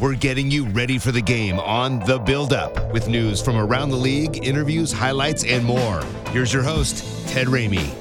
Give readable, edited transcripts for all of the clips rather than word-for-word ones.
We're getting you ready for the game on The Buildup with news from around the league, interviews, highlights, and more. Here's your host, Ted Ramey.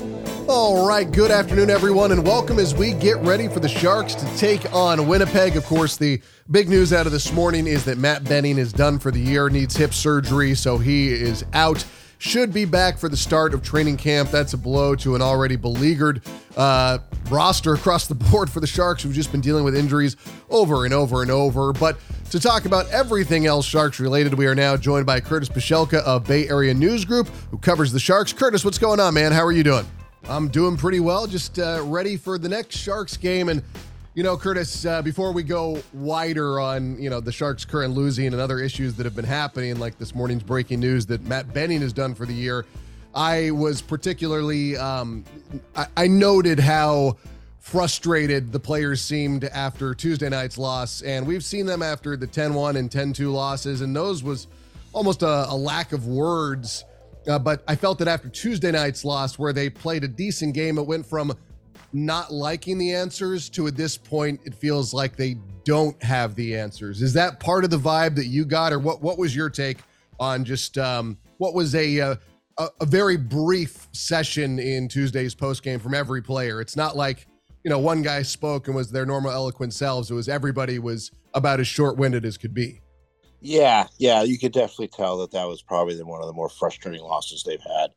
All right, good afternoon, everyone, and welcome as we get ready for the Sharks to take on Winnipeg. Of course, the big news out of this morning is that Matt Benning is done for the year, needs hip surgery, so he is out. Should be back for the start of training camp. That's a blow to an already beleaguered roster across the board for the Sharks, who've just been dealing with injuries over and over and over. But to talk about everything else Sharks related, we are now joined by Curtis Pashelka of Bay Area News Group, who covers the Sharks. Curtis, what's going on, man? How are you doing? I'm doing pretty well, just ready for the next Sharks game. And, you know, Curtis, before we go wider on, you know, the Sharks' current losing and other issues that have been happening, like this morning's breaking news that Matt Benning is done for the year, I was particularly, I noted how frustrated the players seemed after Tuesday night's loss. And we've seen them after the 10-1 and 10-2 losses, and those was almost a lack of words. But I felt that after Tuesday night's loss, where they played a decent game, it went from not liking the answers to, at this point, it feels like they don't have the answers. Is that part of the vibe that you got, or what was your take on just what was a very brief session in Tuesday's postgame from every player? It's not like, you know, one guy spoke and was their normal eloquent selves. It was everybody was about as short-winded as could be. Yeah, you could definitely tell that was probably one of the more frustrating losses they've had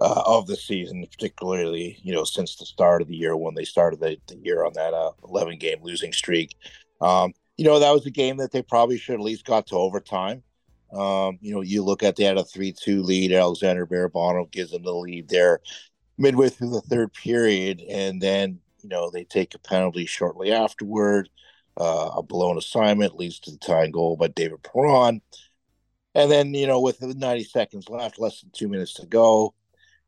of the season, particularly, you know, since the start of the year when they started the year on that 11-game losing streak. You know, that was a game that they probably should at least got to overtime. You know, you look at they had a 3-2 lead. Alexander Barabanov gives them the lead there midway through the third period, and then, you know, they take a penalty shortly afterward. A blown assignment leads to the tying goal by David Perron. And then, you know, with 90 seconds left, less than 2 minutes to go,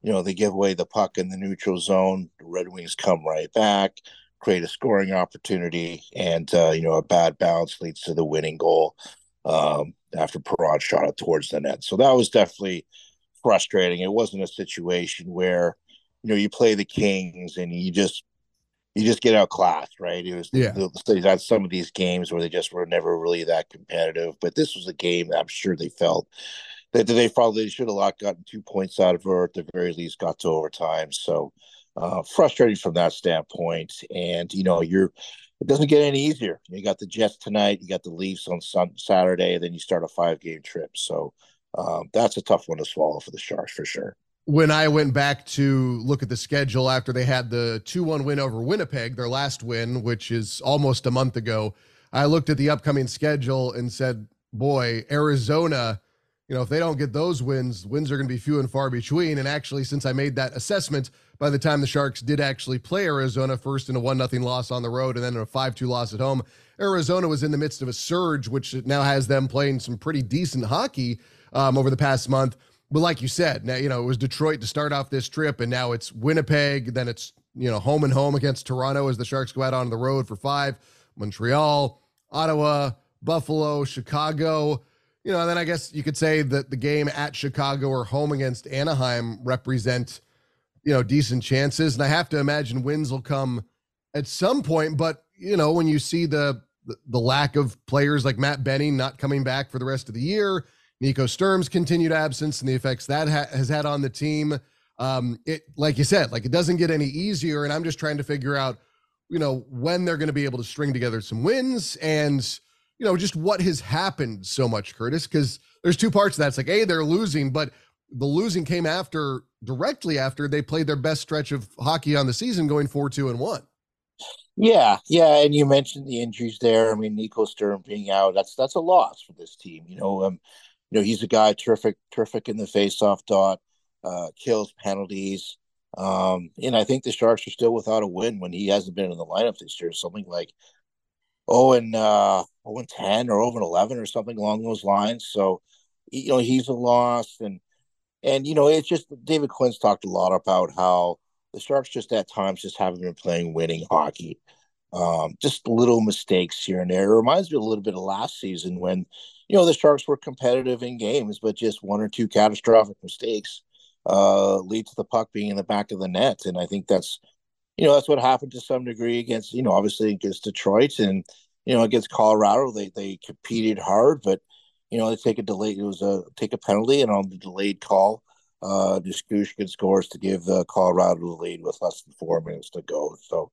you know, they give away the puck in the neutral zone. The Red Wings come right back, create a scoring opportunity, and, you know, a bad bounce leads to the winning goal after Perron shot it towards the net. So that was definitely frustrating. It wasn't a situation where, you know, you play the Kings and you just get outclassed, right? It was, yeah. They had some of these games where they just were never really that competitive, but this was a game that I'm sure they felt that they probably should have gotten 2 points out of, or at the very least got to overtime. So frustrating from that standpoint. And, you know, it doesn't get any easier. You got the Jets tonight, you got the Leafs on Saturday, and then you start a 5-game trip. So that's a tough one to swallow for the Sharks for sure. When I went back to look at the schedule after they had the 2-1 win over Winnipeg, their last win, which is almost a month ago, I looked at the upcoming schedule and said, boy, Arizona, you know, if they don't get those wins are going to be few and far between. And actually, since I made that assessment, by the time the Sharks did actually play Arizona, first in a 1-0 loss on the road and then a 5-2 loss at home, Arizona was in the midst of a surge, which now has them playing some pretty decent hockey over the past month. But like you said, now, you know, it was Detroit to start off this trip, and now it's Winnipeg. Then it's, you know, home and home against Toronto as the Sharks go out on the road for 5, Montreal, Ottawa, Buffalo, Chicago. You know, and then I guess you could say that the game at Chicago or home against Anaheim represent, you know, decent chances. And I have to imagine wins will come at some point. But, you know, when you see the lack of players like Matt Benning not coming back for the rest of the year, Nico Sturm's continued absence and the effects that has had on the team. It, like you said, like, it doesn't get any easier. And I'm just trying to figure out, you know, when they're going to be able to string together some wins and, you know, just what has happened so much, Curtis, because there's two parts of that. It's like, A, they're losing, but the losing came directly after they played their best stretch of hockey on the season, going 4-2-1. Yeah. And you mentioned the injuries there. I mean, Nico Sturm being out, that's a loss for this team. You know, you know, he's a guy terrific in the faceoff dot, kills penalties. And I think the Sharks are still without a win when he hasn't been in the lineup this year. Something like 0-10 or 0-11 or something along those lines. So, you know, he's a loss. And you know, it's just David Quinn's talked a lot about how the Sharks just at times just haven't been playing winning hockey. Just little mistakes here and there. It reminds me a little bit of last season when, you know, the Sharks were competitive in games, but just one or two catastrophic mistakes lead to the puck being in the back of the net. And I think that's, you know, that's what happened to some degree against, you know, obviously against Detroit and, you know, against Colorado. They competed hard, but, you know, they take a delay. It was a take a penalty, and on the delayed call, Niskushkin scores to give Colorado the lead with less than 4 minutes to go. So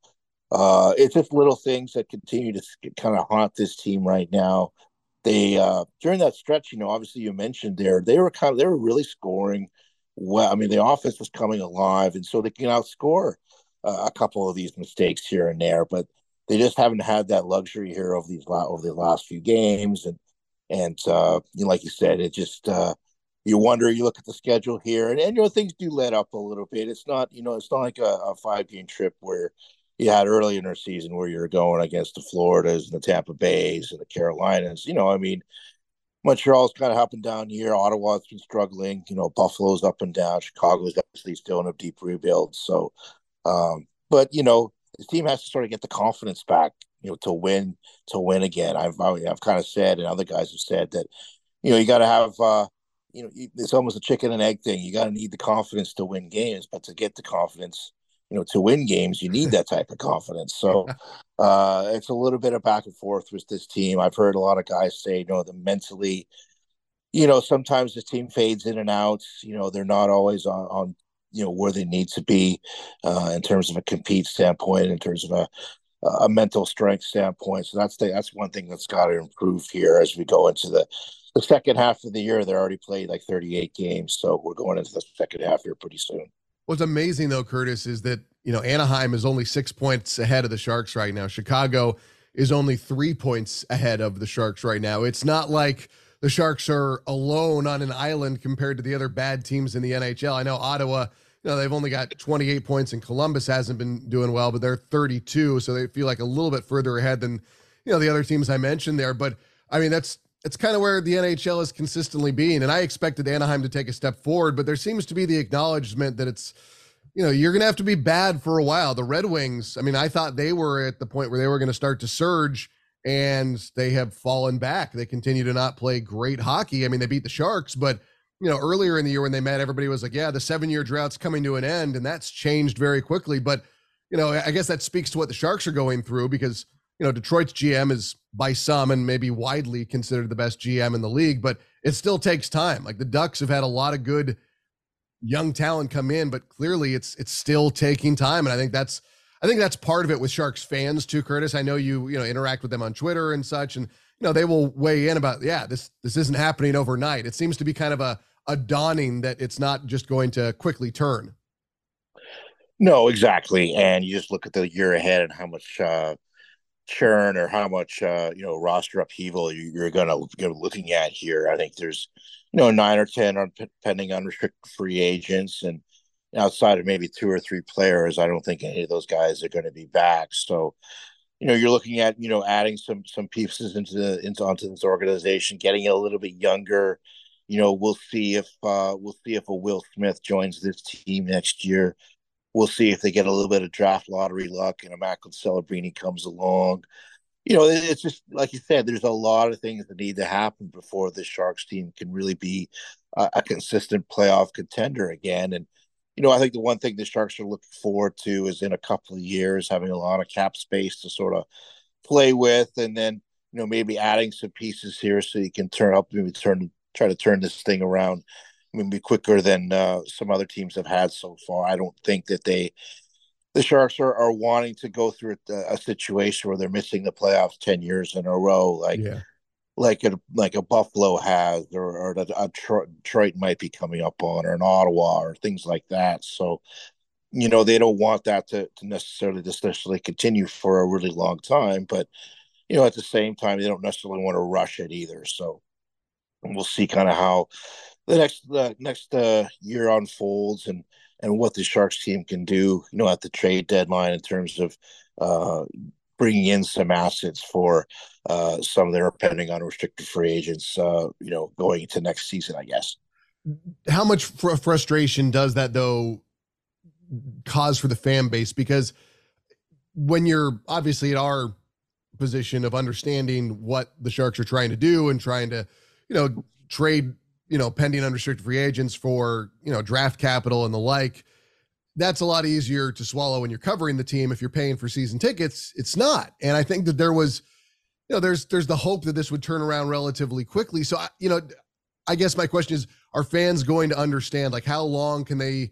it's just little things that continue to kind of haunt this team right now. They during that stretch, you know, obviously you mentioned there, they were really scoring well. I mean, the offense was coming alive, and so they can outscore a couple of these mistakes here and there, but they just haven't had that luxury here over the last few games. And you know, like you said, it just you wonder. You look at the schedule here, and you know, things do let up a little bit. It's not, you know, it's not like a 5-game trip where you had early in the season where you're going against the Floridas and the Tampa Bays and the Carolinas. You know, I mean, Montreal's kind of up and down here. Ottawa's been struggling. You know, Buffalo's up and down. Chicago's actually still in a deep rebuild. So, but you know, the team has to sort of get the confidence back, you know, to win again. I've kind of said, and other guys have said that, you know, you got to have, you know, it's almost a chicken and egg thing. You got to need the confidence to win games, but to get the confidence, you know, to win games, you need that type of confidence. So it's a little bit of back and forth with this team. I've heard a lot of guys say, you know, the mentally, you know, sometimes this team fades in and out. You know, they're not always on you know, where they need to be in terms of a compete standpoint, in terms of a mental strength standpoint. So that's one thing that's got to improve here as we go into the second half of the year. They already played like 38 games, so we're going into the second half here pretty soon. What's amazing though, Curtis, is that, you know, Anaheim is only 6 points ahead of the Sharks right now. Chicago is only 3 points ahead of the Sharks right now. It's not like the Sharks are alone on an island compared to the other bad teams in the NHL. I know Ottawa, you know, they've only got 28 points and Columbus hasn't been doing well, but they're 32. So they feel like a little bit further ahead than, you know, the other teams I mentioned there. But I mean, that's kind of where the NHL is consistently being. And I expected Anaheim to take a step forward, but there seems to be the acknowledgement that it's, you know, you're going to have to be bad for a while. The Red Wings, I mean, I thought they were at the point where they were going to start to surge, and they have fallen back. They continue to not play great hockey. I mean, they beat the Sharks, but, you know, earlier in the year when they met, everybody was like, yeah, the 7-year drought's coming to an end, and that's changed very quickly. But, you know, I guess that speaks to what the Sharks are going through, because, you know, Detroit's GM is by some and maybe widely considered the best GM in the league, but it still takes time. Like the Ducks have had a lot of good young talent come in, but clearly it's still taking time. And I think that's part of it with Sharks fans too, Curtis. I know you, you know, interact with them on Twitter and such, and, you know, they will weigh in about, yeah, this isn't happening overnight. It seems to be kind of a dawning that it's not just going to quickly turn. No, exactly. And you just look at the year ahead and how much churn or how much, you know, roster upheaval you're going to be looking at here. I think there's, you know, 9 or 10 pending unrestricted free agents, and outside of maybe 2 or 3 players, I don't think any of those guys are going to be back. So, you know, you're looking at, you know, adding some pieces onto this organization, getting a little bit younger. You know, we'll see if a Will Smith joins this team next year. We'll see if they get a little bit of draft lottery luck and a Macklin Celebrini comes along. You know, it's just like you said, there's a lot of things that need to happen before the Sharks team can really be a consistent playoff contender again. And, you know, I think the one thing the Sharks are looking forward to is in a couple of years having a lot of cap space to sort of play with, and then, you know, maybe adding some pieces here so you can try to turn this thing around maybe quicker than some other teams have had so far. I don't think that the Sharks are wanting to go through a situation where they're missing the playoffs 10 years in a row, like, yeah, like a Buffalo has, or a Detroit might be coming up on, or an Ottawa, or things like that. So, you know, they don't want that to necessarily continue for a really long time. But, you know, at the same time, they don't necessarily want to rush it either. So we'll see kind of how the next year unfolds and what the Sharks team can do, you know, at the trade deadline in terms of bringing in some assets for some of their pending unrestricted free agents, you know, going into next season, I guess. How much frustration does that, though, cause for the fan base? Because when you're obviously at our position of understanding what the Sharks are trying to do and trying to, you know, trade, you know, pending unrestricted free agents for, you know, draft capital and the like, that's a lot easier to swallow when you're covering the team. If you're paying for season tickets, it's not. And I think that there was, you know, there's the hope that this would turn around relatively quickly. So, you know, I guess my question is, are fans going to understand, like, how long can they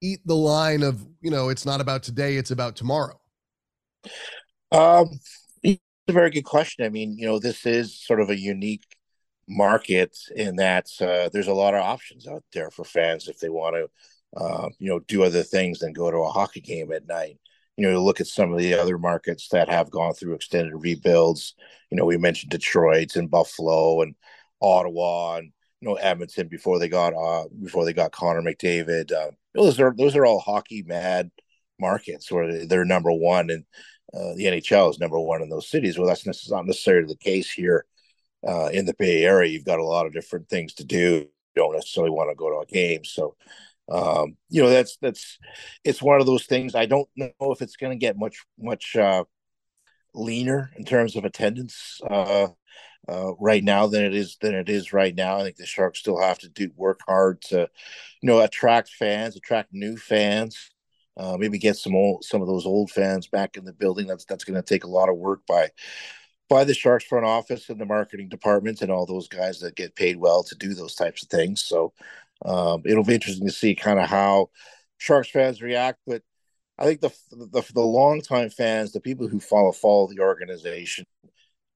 eat the line of, you know, it's not about today, it's about tomorrow? It's a very good question. I mean, you know, this is sort of a unique market in that there's a lot of options out there for fans if they want to, you know, do other things than go to a hockey game at night. You know, you look at some of the other markets that have gone through extended rebuilds. You know, we mentioned Detroit and Buffalo and Ottawa and, you know, Edmonton before they got Connor McDavid. Those are all hockey mad markets where they're number one, and the NHL is number one in those cities. Well, that's not necessarily the case here in the Bay Area. You've got a lot of different things to do. You don't necessarily want to go to a game, so. You know, it's one of those things. I don't know if it's going to get much leaner in terms of attendance right now than it is right now. I think the Sharks still have to work hard to, you know, attract new fans, maybe get some of those old fans back in the building. That's going to take a lot of work by the Sharks front office and the marketing department and all those guys that get paid well to do those types of things. So. It'll be interesting to see kind of how Sharks fans react, but I think the longtime fans, the people who follow the organization,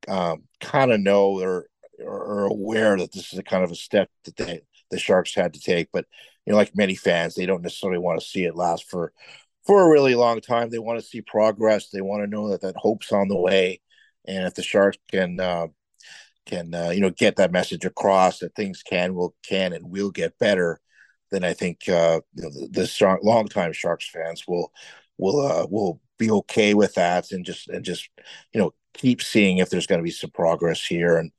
kind of know or are aware that this is a kind of a step that the Sharks had to take. But you know, like many fans, they don't necessarily want to see it last for a really long time. They want to see progress. They want to know that hope's on the way, and if the Sharks can you know, get that message across that things will get better, then I think you know, the longtime Sharks fans will be okay with that and just you know, keep seeing if there's going to be some progress here and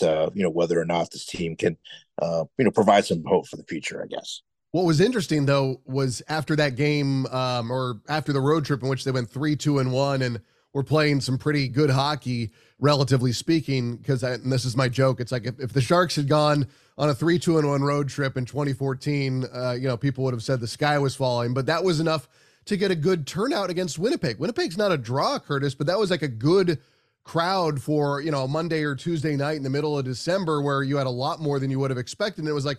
you know, whether or not this team can you know, provide some hope for the future, I guess. What was interesting though was after that game or after the road trip in which they went 3-2-1 and we're playing some pretty good hockey, relatively speaking, because this is my joke. It's like if the Sharks had gone on a 3-2-1 road trip in 2014, you know, people would have said the sky was falling, but that was enough to get a good turnout against Winnipeg. Winnipeg's not a draw, Curtis, but that was like a good crowd for, you know, a Monday or Tuesday night in the middle of December where you had a lot more than you would have expected. And it was like,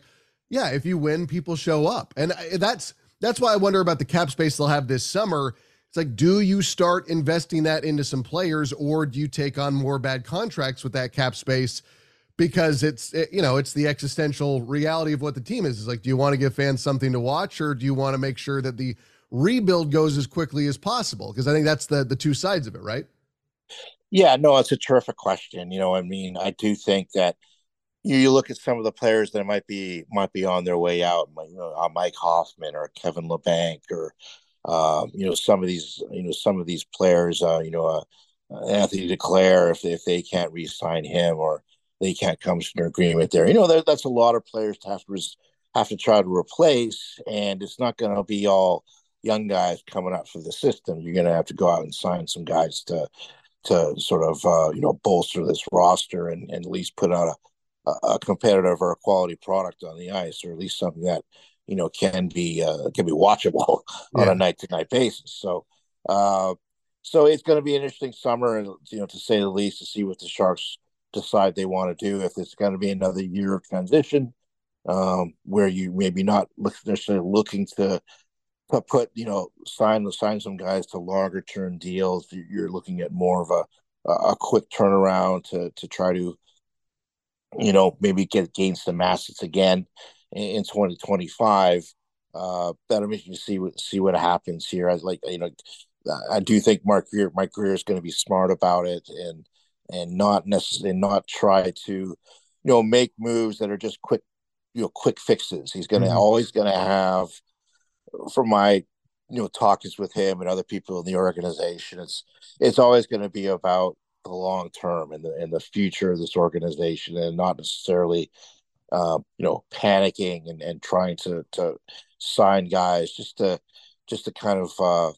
yeah, if you win, people show up. And that's why I wonder about the cap space they'll have this summer. It's like, do you start investing that into some players, or do you take on more bad contracts with that cap space? Because you know, it's the existential reality of what the team is. It's like, do you want to give fans something to watch, or do you want to make sure that the rebuild goes as quickly as possible? Because I think that's the two sides of it, right? Yeah, no, it's a terrific question. You know, I mean, I do think that you look at some of the players that might be on their way out, like, you know, Mike Hoffman or Kevin LeBanc or, you know, some of these players, you know, Anthony DeClaire, if they can't re-sign him or they can't come to an agreement there, you know, that's a lot of players to have to try to replace. And it's not going to be all young guys coming up for the system. You're going to have to go out and sign some guys to sort of, you know, bolster this roster and at least put out a competitive or a quality product on the ice, or at least something that, you know, can be watchable on a night-to-night basis. So, so it's going to be an interesting summer, and you know, to say the least, to see what the Sharks decide they want to do. If it's going to be another year of transition, where you maybe not necessarily looking to put, you know, sign some guys to longer-term deals. You're looking at more of a quick turnaround to try to, you know, maybe gain some assets again in 2025, that'll make you see what happens here. I like, you know, I do think Mike Greer is going to be smart about it and not necessarily not try to, you know, make moves that are just quick, you know, quick fixes. He's going to always going to have, from my talks with him and other people in the organization, it's always going to be about the long term and the future of this organization, and not necessarily panicking and trying to sign guys just to kind of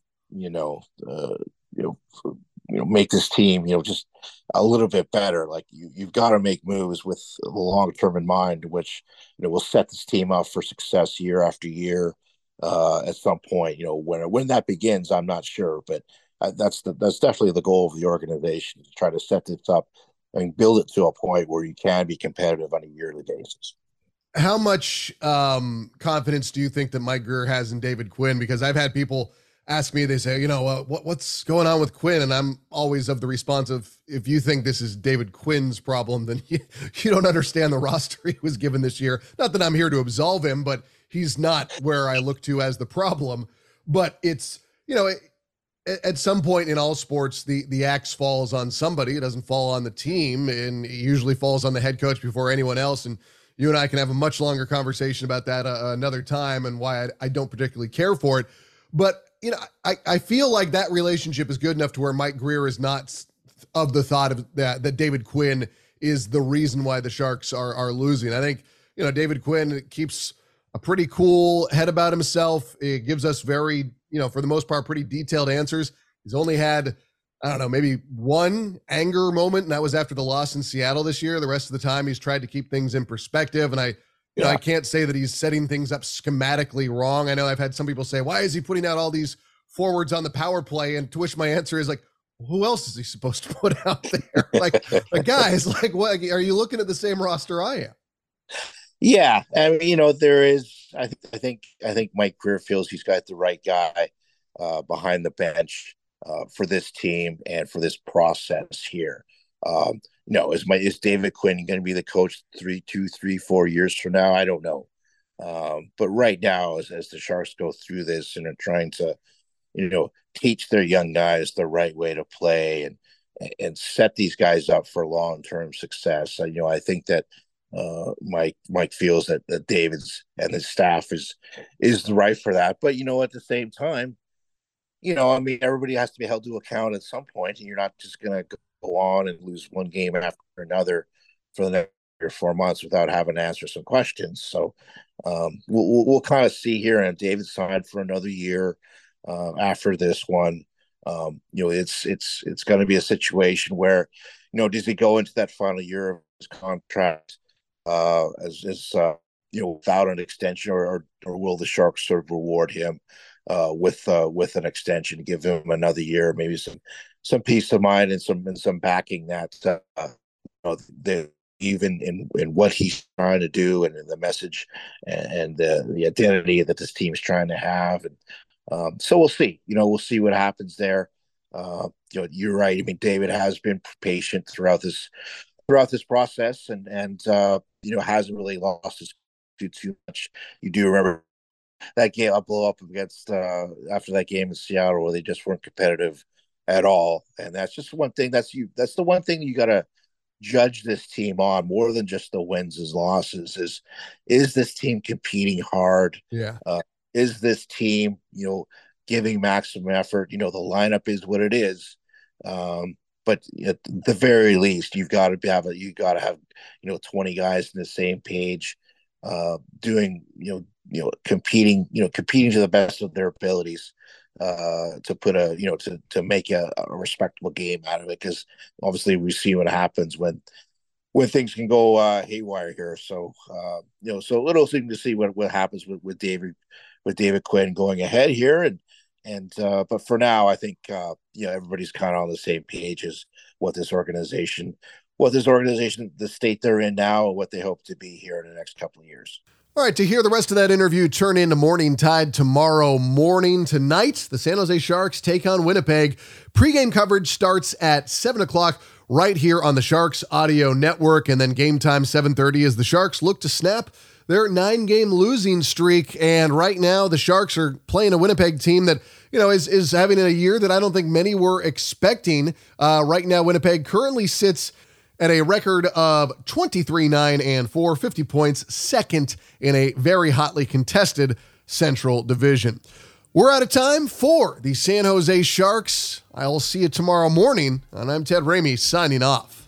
make this team just a little bit better. Like you've got to make moves with the long term in mind, which will set this team up for success year after year. At some point, when that begins, I'm not sure, but that's definitely the goal of the organization, to try to set this up and build it to a point where you can be competitive on a yearly basis. How much confidence do you think that Mike Greer has in David Quinn? Because I've had people ask me, they say, what's going on with Quinn? And I'm always of the response of, if you think this is David Quinn's problem, then you don't understand the roster he was given this year. Not that I'm here to absolve him, but he's not where I look to as the problem. But it's, at some point in all sports, the axe falls on somebody. It doesn't fall on the team, and it usually falls on the head coach before anyone else. And you and I can have a much longer conversation about that another time, and why I don't particularly care for it. But, I feel like that relationship is good enough to where Mike Greer is not of the thought of that David Quinn is the reason why the Sharks are losing. I think, David Quinn keeps a pretty cool head about himself. It gives us very, for the most part, pretty detailed answers. He's only had, I don't know, maybe one anger moment, and that was after the loss in Seattle this year. The rest of the time, he's tried to keep things in perspective, and I can't say that he's setting things up schematically wrong. I know I've had some people say, why is he putting out all these forwards on the power play? And to which my answer is, who else is he supposed to put out there? Guys, what are you looking at the same roster I am? Yeah, I mean, there is. I think Mike Greer feels he's got the right guy behind the bench for this team and for this process here. Is David Quinn going to be the coach 3, 4 years from now? I don't know. But right now, as the Sharks go through this and are trying to, teach their young guys the right way to play and set these guys up for long term success. I think that. Mike feels that David's and his staff is the right for that. But, at the same time, everybody has to be held to account at some point, and you're not just going to go on and lose one game after another for the next 3 or 4 months without having to answer some questions. So we'll kind of see here on David's side for another year after this one. It's going to be a situation where, does he go into that final year of his contract without an extension, or will the Sharks sort of reward him with an extension, give him another year, maybe some peace of mind and some backing that even in what he's trying to do and in the message and the identity that this team is trying to have, and so we'll see. We'll see what happens there. You're right. I mean, David has been patient throughout this process, and hasn't really lost his too much. You do remember that game, a blow up against after that game in Seattle, where they just weren't competitive at all. And that's just one thing. That's the one thing you got to judge this team on, more than just the wins and losses. Is this team competing hard? Yeah. Is this team giving maximum effort? The lineup is what it is. But at the very least, you've got to have 20 guys on the same page, doing competing to the best of their abilities to put a to make a respectable game out of it, because obviously we see what happens when things can go haywire here. So so it'll seem to see what happens with David Quinn going ahead here. And but for now, I think everybody's kind of on the same page as what this organization, the state they're in now, and what they hope to be here in the next couple of years. All right, to hear the rest of that interview, turn into Morning Tide tomorrow morning. Tonight, the San Jose Sharks take on Winnipeg. Pregame coverage starts at 7:00 right here on the Sharks Audio Network, and then game time 7:30 as the Sharks look to snap their 9-game losing streak. And right now the Sharks are playing a Winnipeg team that, is having a year that I don't think many were expecting. Right now, Winnipeg currently sits at a record of 23-9-4, 50 points, second in a very hotly contested Central Division. We're out of time for the San Jose Sharks. I'll see you tomorrow morning, and I'm Ted Ramey signing off.